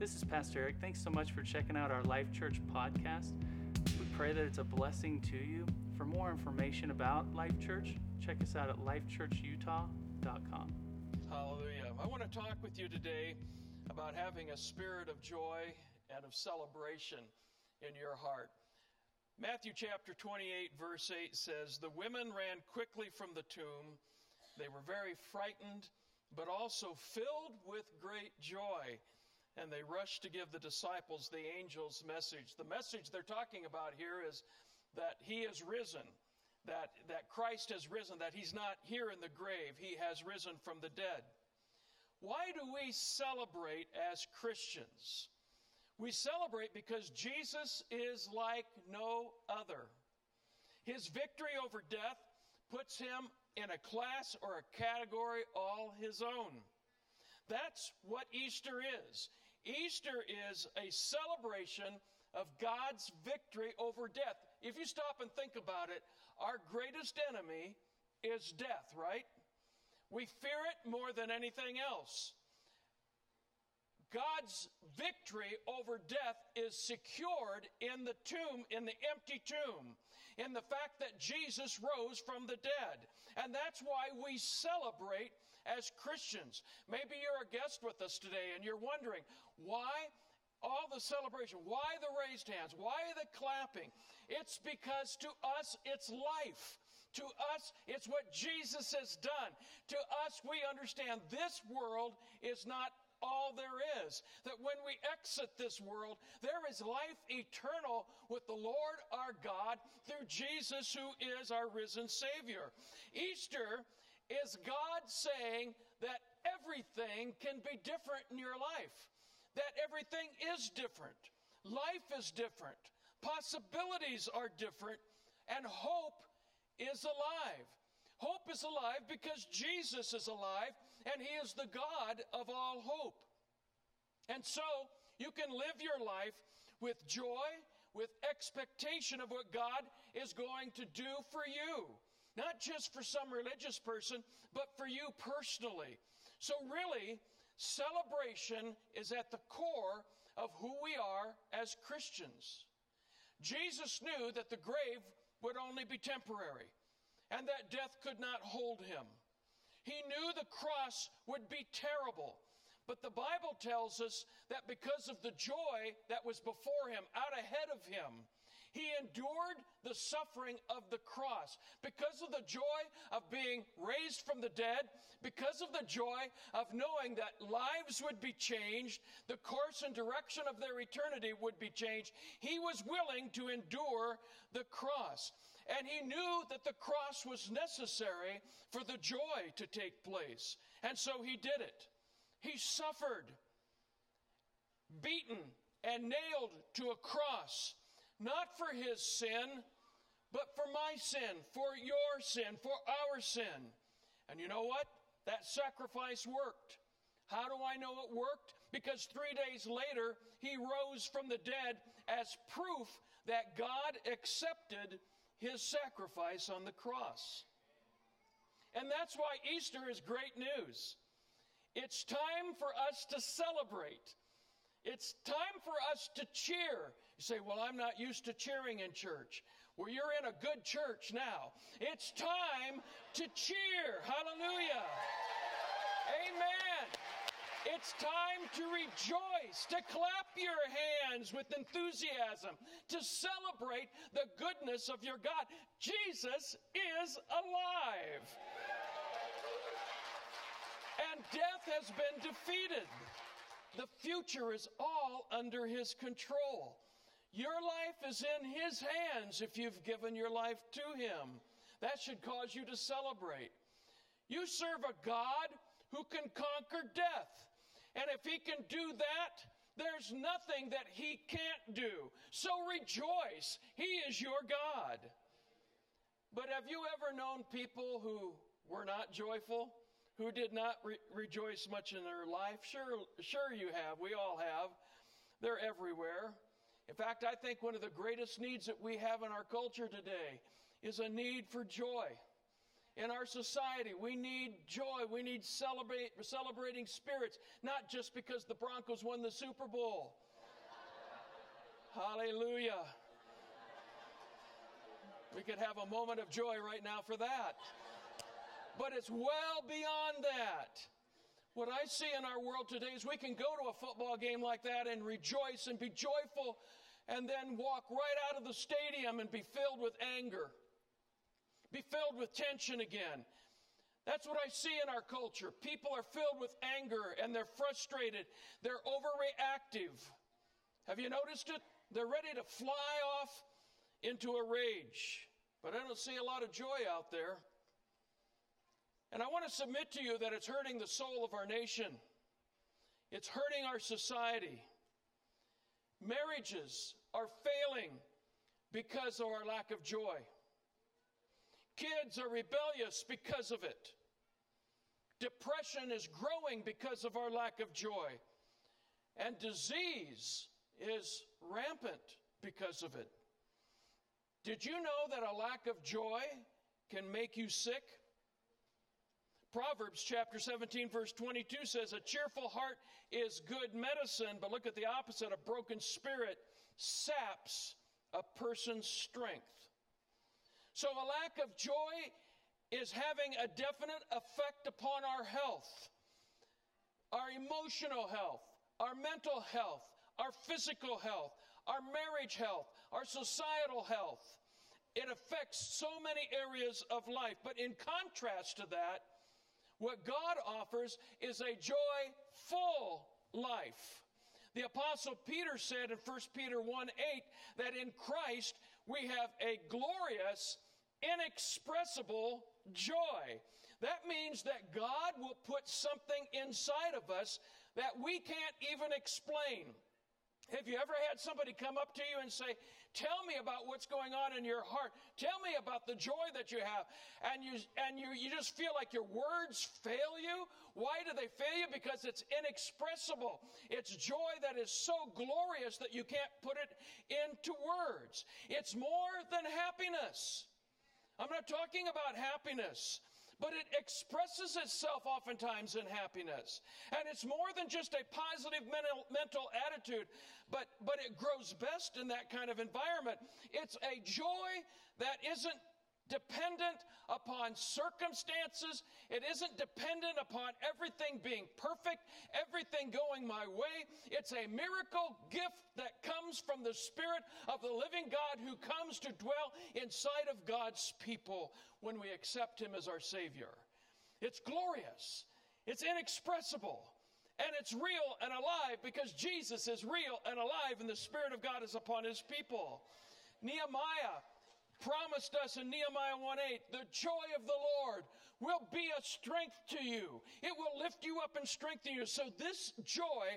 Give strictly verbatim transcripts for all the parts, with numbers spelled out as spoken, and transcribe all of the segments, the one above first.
This is Pastor Eric. Thanks so much for checking out our Life Church podcast. We pray that it's a blessing to you. For more information about Life Church, check us out at life church utah dot com. Hallelujah. I want to talk with you today about having a spirit of joy and of celebration in your heart. Matthew chapter twenty-eight, verse eight says, "The women ran quickly from the tomb. They were very frightened, but also filled with great joy. And they rushed to give the disciples the angel's message." The message they're talking about here is that he is risen, that, that Christ has risen, that he's not here in the grave. He has risen from the dead. Why do we celebrate as Christians? We celebrate because Jesus is like no other. His victory over death puts him in a class or a category all his own. That's what Easter is. Easter is a celebration of God's victory over death. If you stop and think about it, our greatest enemy is death, right? We fear it more than anything else. God's victory over death is secured in the tomb, in the empty tomb, in the fact that Jesus rose from the dead. And that's why we celebrate as Christians. Maybe you're a guest with us today and you're wondering, why all the celebration? Why the raised hands? Why the clapping? It's because to us, it's life. To us, it's what Jesus has done. To us, we understand this world is not all there is, that when we exit this world, there is life eternal with the Lord our God through Jesus, who is our risen Savior. Easter is God saying that everything can be different in your life, that everything is different, life is different, possibilities are different, and hope is alive. Hope is alive because Jesus is alive, and he is the God of all hope. And so you can live your life with joy, with expectation of what God is going to do for you. Not just for some religious person, but for you personally. So really, celebration is at the core of who we are as Christians. Jesus knew that the grave would only be temporary, and that death could not hold him. He knew the cross would be terrible, but the Bible tells us that because of the joy that was before him, out ahead of him, he endured the suffering of the cross. Because of the joy of being raised from the dead, because of the joy of knowing that lives would be changed, the course and direction of their eternity would be changed, he was willing to endure the cross. And he knew that the cross was necessary for the joy to take place. And so he did it. He suffered, beaten, and nailed to a cross. Not for his sin, but for my sin, for your sin, for our sin. And you know what? That sacrifice worked. How do I know it worked? Because three days later, he rose from the dead as proof that God accepted his sacrifice on the cross. And that's why Easter is great news. It's time for us to celebrate. It's time for us to cheer. You say, "Well, I'm not used to cheering in church." Well, you're in a good church now. It's time to cheer. Hallelujah. Amen. It's time to rejoice, to clap your hands with enthusiasm, to celebrate the goodness of your God. Jesus is alive. And death has been defeated. The future is all under his control. Your life is in his hands if you've given your life to him. That should cause you to celebrate. You serve a God who can conquer death. And if he can do that, there's nothing that he can't do. So rejoice. He is your God. But have you ever known people who were not joyful? Who did not re- rejoice much in their life? Sure, sure you have. We all have. They're everywhere. In fact, I think one of the greatest needs that we have in our culture today is a need for joy. in our society. We need joy. We need celebrate, celebrating spirits, not just because the Broncos won the Super Bowl. Hallelujah. We could have a moment of joy right now for that. But it's well beyond that. What I see in our world today is we can go to a football game like that and rejoice and be joyful and then walk right out of the stadium and be filled with anger, be filled with tension again. That's what I see in our culture. People are filled with anger and they're frustrated. They're overreactive. Have you noticed it? They're ready to fly off into a rage. But I don't see a lot of joy out there. And I want to submit to you that it's hurting the soul of our nation. It's hurting our society. Marriages are failing because of our lack of joy. Kids are rebellious because of it. Depression is growing because of our lack of joy. And disease is rampant because of it. Did you know that a lack of joy can make you sick? Proverbs chapter seventeen, verse twenty-two says, a cheerful heart is good medicine, but look at the opposite. A broken spirit saps a person's strength. So a lack of joy is having a definite effect upon our health, our emotional health, our mental health, our physical health, our marriage health, our societal health. It affects so many areas of life. But in contrast to that, what God offers is a joyful life. The Apostle Peter said in First Peter one eight that in Christ we have a glorious, inexpressible joy. That means that God will put something inside of us that we can't even explain. Have you ever had somebody come up to you and say, tell me about what's going on in your heart. Tell me about the joy that you have. And you and you, you just feel like your words fail you. Why do they fail you? Because it's inexpressible. It's joy that is so glorious that you can't put it into words. It's more than happiness. I'm not talking about happiness. But it expresses itself oftentimes in happiness. And it's more than just a positive mental, mental attitude, but, but it grows best in that kind of environment. It's a joy that isn't dependent upon circumstances. It isn't dependent upon everything being perfect, everything going my way. It's a miracle gift that comes from the Spirit of the living God who comes to dwell inside of God's people when we accept Him as our Savior. It's glorious. It's inexpressible. And it's real and alive because Jesus is real and alive and the Spirit of God is upon His people. Nehemiah promised us in Nehemiah one eight, the joy of the Lord will be a strength to you. It will lift you up and strengthen you. So this joy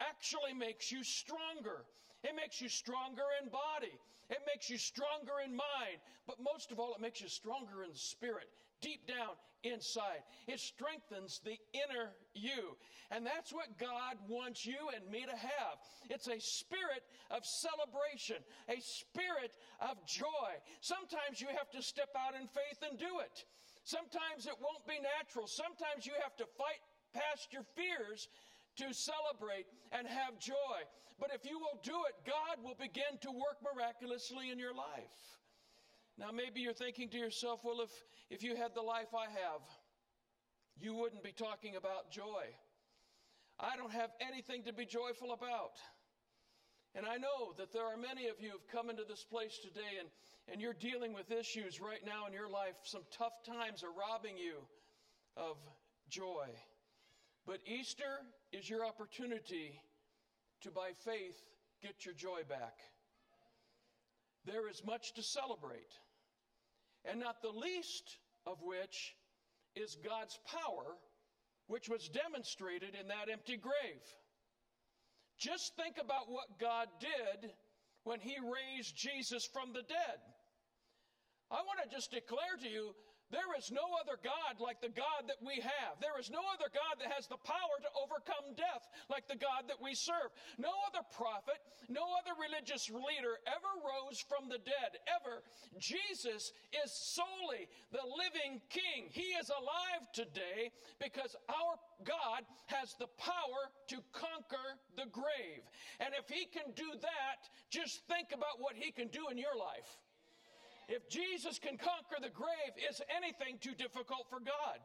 actually makes you stronger. It makes you stronger in body. It makes you stronger in mind. But most of all, it makes you stronger in spirit, deep down inside. It strengthens the inner you. And that's what God wants you and me to have. It's a spirit of celebration, a spirit of joy. Sometimes you have to step out in faith and do it. Sometimes it won't be natural. Sometimes you have to fight past your fears to celebrate and have joy. But if you will do it, God will begin to work miraculously in your life. Now maybe you're thinking to yourself, well, if, if you had the life I have, you wouldn't be talking about joy. I don't have anything to be joyful about. And I know that there are many of you who've come into this place today and, and you're dealing with issues right now in your life. Some tough times are robbing you of joy. But Easter is your opportunity to, by faith, get your joy back. There is much to celebrate, and not the least of which is God's power, which was demonstrated in that empty grave. Just think about what God did when He raised Jesus from the dead. I want to just declare to you There is no other God like the God that we have. There is no other God that has the power to overcome death like the God that we serve. No other prophet, no other religious leader ever rose from the dead, ever. Jesus is solely the living King. He is alive today because our God has the power to conquer the grave. And if He can do that, just think about what He can do in your life. If Jesus can conquer the grave, is anything too difficult for God?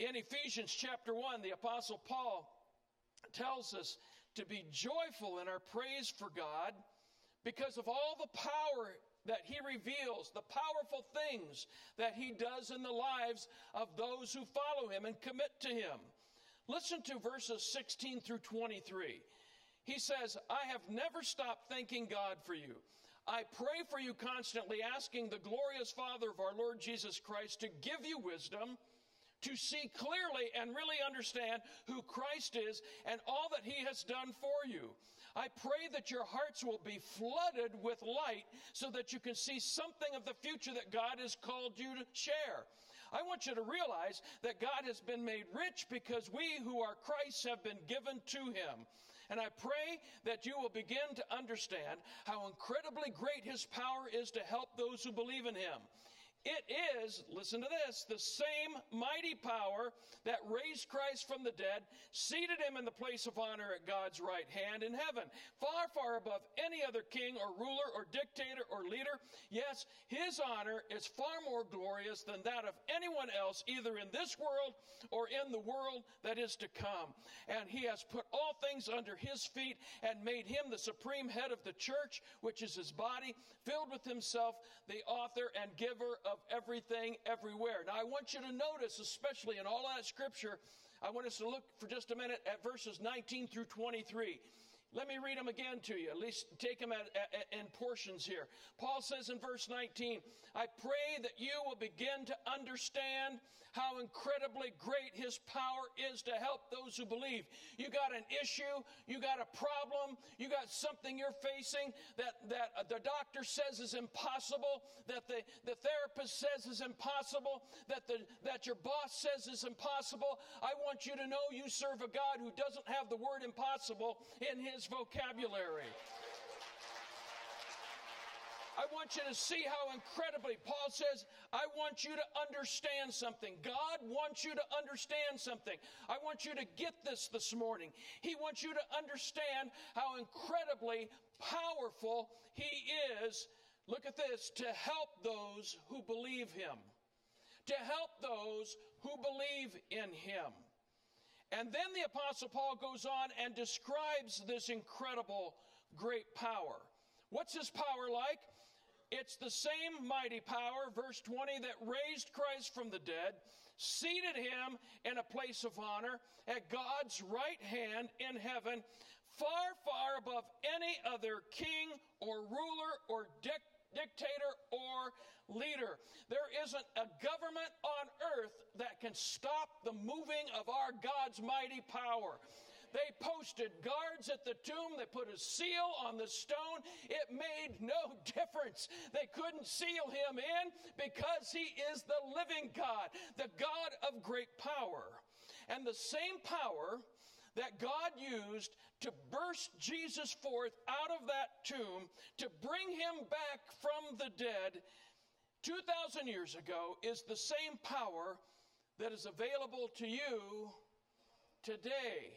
In Ephesians chapter one, the Apostle Paul tells us to be joyful in our praise for God because of all the power that He reveals, the powerful things that He does in the lives of those who follow Him and commit to Him. Listen to verses sixteen through twenty-three. He says, I have never stopped thanking God for you. I pray for you constantly, asking the glorious Father of our Lord Jesus Christ to give you wisdom to see clearly and really understand who Christ is and all that He has done for you. I pray that your hearts will be flooded with light so that you can see something of the future that God has called you to share. I want you to realize that God has been made rich because we who are Christ's have been given to Him. And I pray that you will begin to understand how incredibly great His power is to help those who believe in Him. It is, listen to this, the same mighty power that raised Christ from the dead, seated Him in the place of honor at God's right hand in heaven, far, far above any other king or ruler or dictator or leader. Yes, His honor is far more glorious than that of anyone else, either in this world or in the world that is to come. And He has put all things under His feet and made Him the supreme head of the church, which is His body, filled with Himself, the author and giver of of everything, everywhere. Now I want you to notice, especially in all that scripture, I want us to look for just a minute at verses nineteen through twenty-three. Let me read them again to you, at least take them at, at, in portions here. Paul says in verse nineteen, I pray that you will begin to understand how incredibly great His power is to help those who believe. You got an issue, you got a problem, you got something you're facing that, that the doctor says is impossible, that the, the therapist says is impossible, that, the, that your boss says is impossible. I want you to know you serve a God who doesn't have the word impossible in His vocabulary. I want you to see how incredibly, Paul says, I want you to understand something. God wants you to understand something. I want you to get this this morning. He wants you to understand how incredibly powerful He is, look at this, to help those who believe Him. To help those who believe in Him. And then the Apostle Paul goes on and describes this incredible great power. What's His power like? It's the same mighty power, verse twenty, that raised Christ from the dead, seated Him in a place of honor at God's right hand in heaven, far, far above any other king or ruler or dictator. dictator or leader. There isn't a government on earth that can stop the moving of our God's mighty power. They posted guards at the tomb. They put a seal on the stone. It made no difference. They couldn't seal Him in because He is the living God, the God of great power. And the same power that God used to burst Jesus forth out of that tomb, to bring Him back from the dead two thousand years ago, is the same power that is available to you today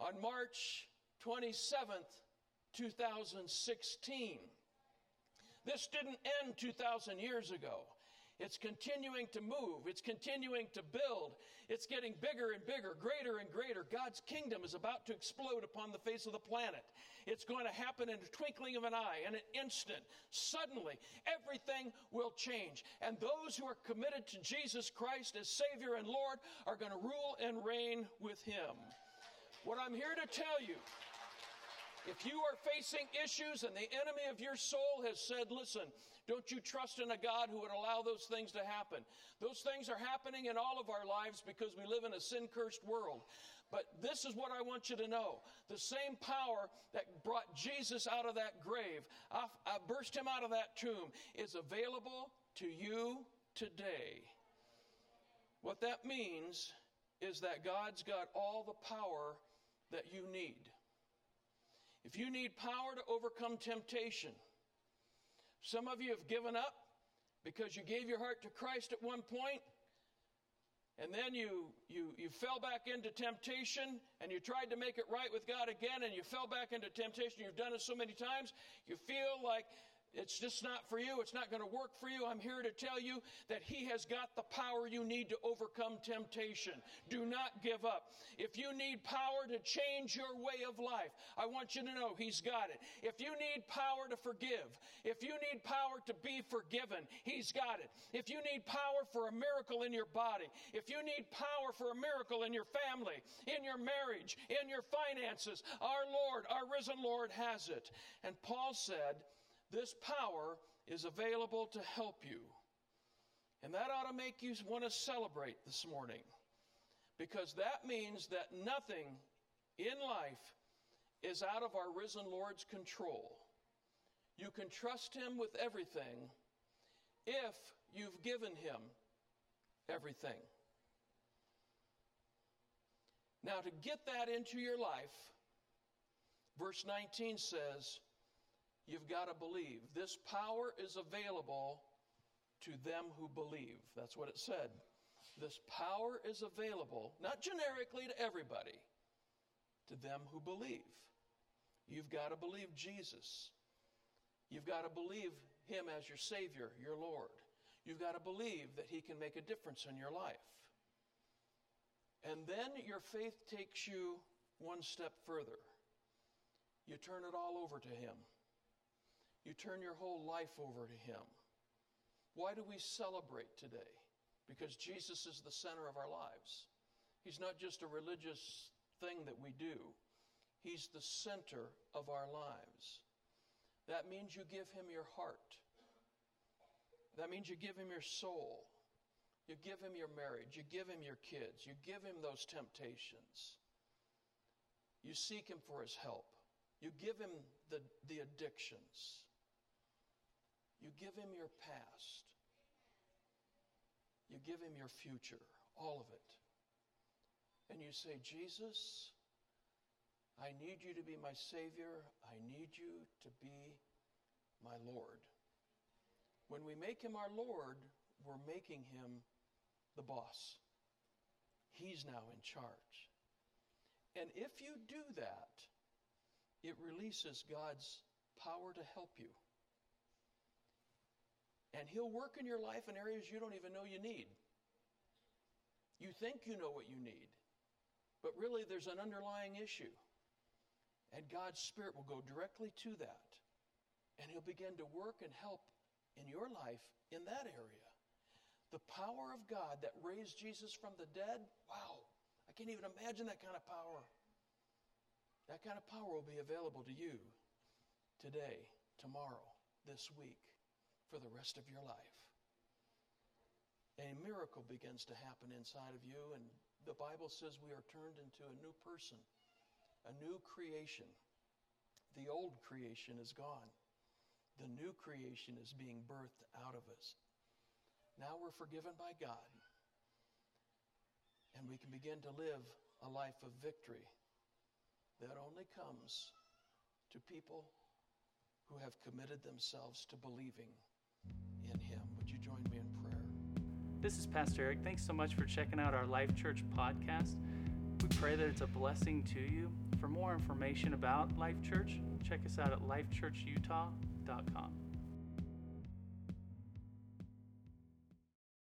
on March twenty-seventh, two thousand sixteen. This didn't end two thousand years ago. It's continuing to move. It's continuing to build. It's getting bigger and bigger, greater and greater. God's kingdom is about to explode upon the face of the planet. It's going to happen in a twinkling of an eye, in an instant. Suddenly, everything will change. And those who are committed to Jesus Christ as Savior and Lord are going to rule and reign with Him. What I'm here to tell you, if you are facing issues and the enemy of your soul has said, listen, don't you trust in a God who would allow those things to happen? Those things are happening in all of our lives because we live in a sin-cursed world. But this is what I want you to know. The same power that brought Jesus out of that grave, I, I burst Him out of that tomb, is available to you today. What that means is that God's got all the power that you need. If you need power to overcome temptation, some of you have given up because you gave your heart to Christ at one point, and then you, you, you fell back into temptation, and you tried to make it right with God again, and you fell back into temptation. You've done it so many times, you feel like it's just not for you. It's not going to work for you. I'm here to tell you that He has got the power you need to overcome temptation. Do not give up. If you need power to change your way of life, I want you to know He's got it. If you need power to forgive, if you need power to be forgiven, He's got it. If you need power for a miracle in your body, if you need power for a miracle in your family, in your marriage, in your finances, our Lord, our risen Lord has it. And Paul said, this power is available to help you. And that ought to make you want to celebrate this morning, because that means that nothing in life is out of our risen Lord's control. You can trust Him with everything if you've given Him everything. Now, to get that into your life, verse nineteen says, you've got to believe. This power is available to them who believe. That's what it said. This power is available, not generically to everybody, to them who believe. You've got to believe Jesus. You've got to believe Him as your Savior, your Lord. You've got to believe that He can make a difference in your life. And then your faith takes you one step further. You turn it all over to Him. You turn your whole life over to Him. Why do we celebrate today? Because Jesus is the center of our lives. He's not just a religious thing that we do. He's the center of our lives. That means you give Him your heart. That means you give Him your soul. You give Him your marriage. You give Him your kids. You give Him those temptations. You seek Him for His help. You give Him the, the addictions. You give Him your past. You give Him your future, all of it. And you say, Jesus, I need you to be my Savior. I need you to be my Lord. When we make Him our Lord, we're making Him the boss. He's now in charge. And if you do that, it releases God's power to help you. And He'll work in your life in areas you don't even know you need. You think you know what you need, but really there's an underlying issue. And God's Spirit will go directly to that. And He'll begin to work and help in your life in that area. The power of God that raised Jesus from the dead, wow, I can't even imagine that kind of power. That kind of power will be available to you today, tomorrow, this week, for the rest of your life. A miracle begins to happen inside of you, and the Bible says we are turned into a new person, a new creation. The old creation is gone. The new creation is being birthed out of us. Now we're forgiven by God, and we can begin to live a life of victory. That only comes to people who have committed themselves to believing in Him. Would you join me in prayer? This is Pastor Eric. Thanks so much for checking out our Life Church podcast. We pray that it's a blessing to you. For more information about Life Church, check us out at life church utah dot com.